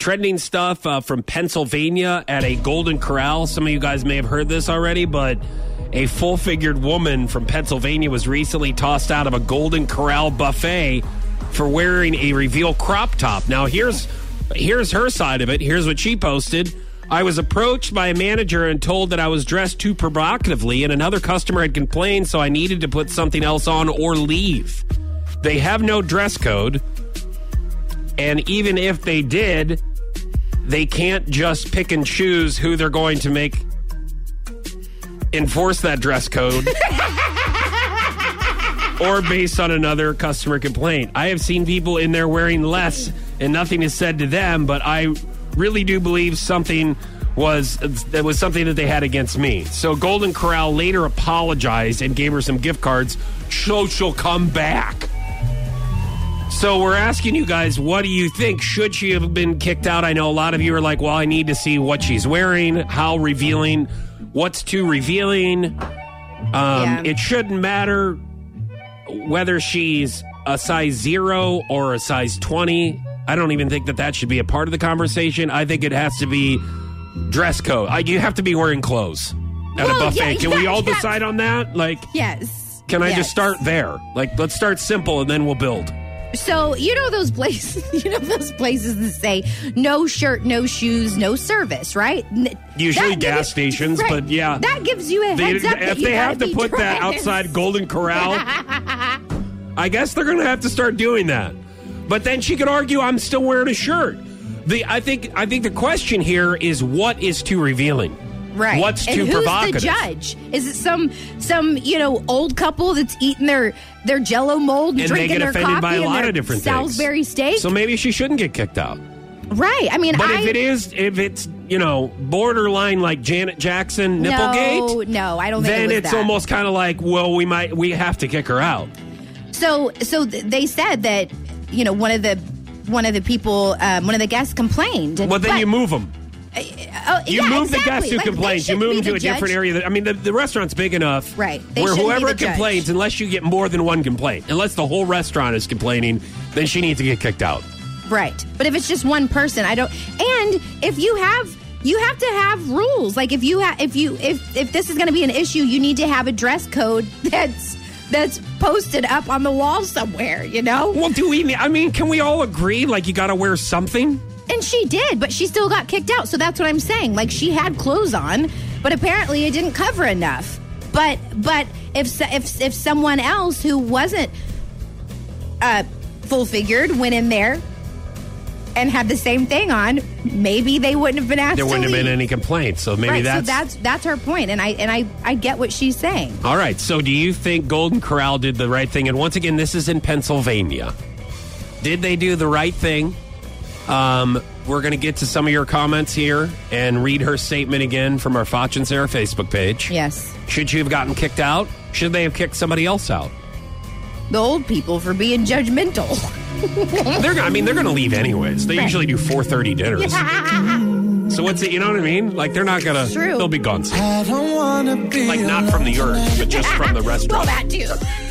Trending stuff from Pennsylvania at a Golden Corral. Some of you guys may have heard this already, but a full-figured woman from Pennsylvania was recently tossed out of a Golden Corral buffet for wearing a reveal crop top. Now, here's her side of it. Here's what she posted. I was approached by a manager and told that I was dressed too provocatively, and another customer had complained, so I needed to put something else on or leave. They have no dress code, and even if they did, they can't just pick and choose who they're going to make enforce that dress code or based on another customer complaint. I have seen people in there wearing less, and nothing is said to them, but I really do believe something that they had against me. So Golden Corral later apologized and gave her some gift cards, so she'll come back. So we're asking you guys, what do you think? Should she have been kicked out? I know a lot of you are like, well, I need to see what she's wearing, how revealing, what's too revealing. It shouldn't matter whether she's a size 0 or a size 20. I don't even think that should be a part of the conversation. I think it has to be dress code. You have to be wearing clothes at a buffet. Can we all decide on that? Yes. Can I just start there? Let's start simple and then we'll build. So you know those places that say no shirt, no shoes, no service, right? Usually gas stations, right. But yeah, that gives you a heads up. If they have to put that outside Golden Corral, I guess they're going to have to start doing that. But then she could argue, I'm still wearing a shirt. I think the question here is, what is too revealing? Right. What's too provocative? And who's the judge? Is it some old couple that's eating their Jell-O mold and drinking their coffee and their Salisbury steak? So maybe she shouldn't get kicked out. Right. I mean, but if it's borderline like Janet Jackson Nipplegate, no, I don't think then it's that. Almost kind of like, well, we have to kick her out. So they said that. One of the people, one of the guests complained. Well, then you move them. Move the guest who complains. You move them to a different area. The restaurant's big enough, right? Where whoever complains, unless you get more than one complaint, unless the whole restaurant is complaining, then she needs to get kicked out. Right. But if it's just one person, I don't. And if you have to have rules. Like if this is going to be an issue, you need to have a dress code that's posted up on the wall somewhere, Well, can we all agree, you got to wear something? And she did, but she still got kicked out, so that's what I'm saying. She had clothes on, but apparently it didn't cover enough. But if someone else who wasn't full-figured went in there and had the same thing on, maybe they wouldn't have been asked to leave. There wouldn't have been any complaints, so maybe that's her point, and I get what she's saying. All right, so do you think Golden Corral did the right thing? And once again, this is in Pennsylvania. Did they do the right thing? We're going to get to some of your comments here and read her statement again from our Foch and Sarah Facebook page. Yes. Should she have gotten kicked out? Should they have kicked somebody else out? The old people for being judgmental. They're going to leave anyways. They usually do 4:30 dinners. Yeah. So what's it? You know what I mean? They're not going to. They'll be gone soon. Not from the earth, but just from the restaurant. Well, that too.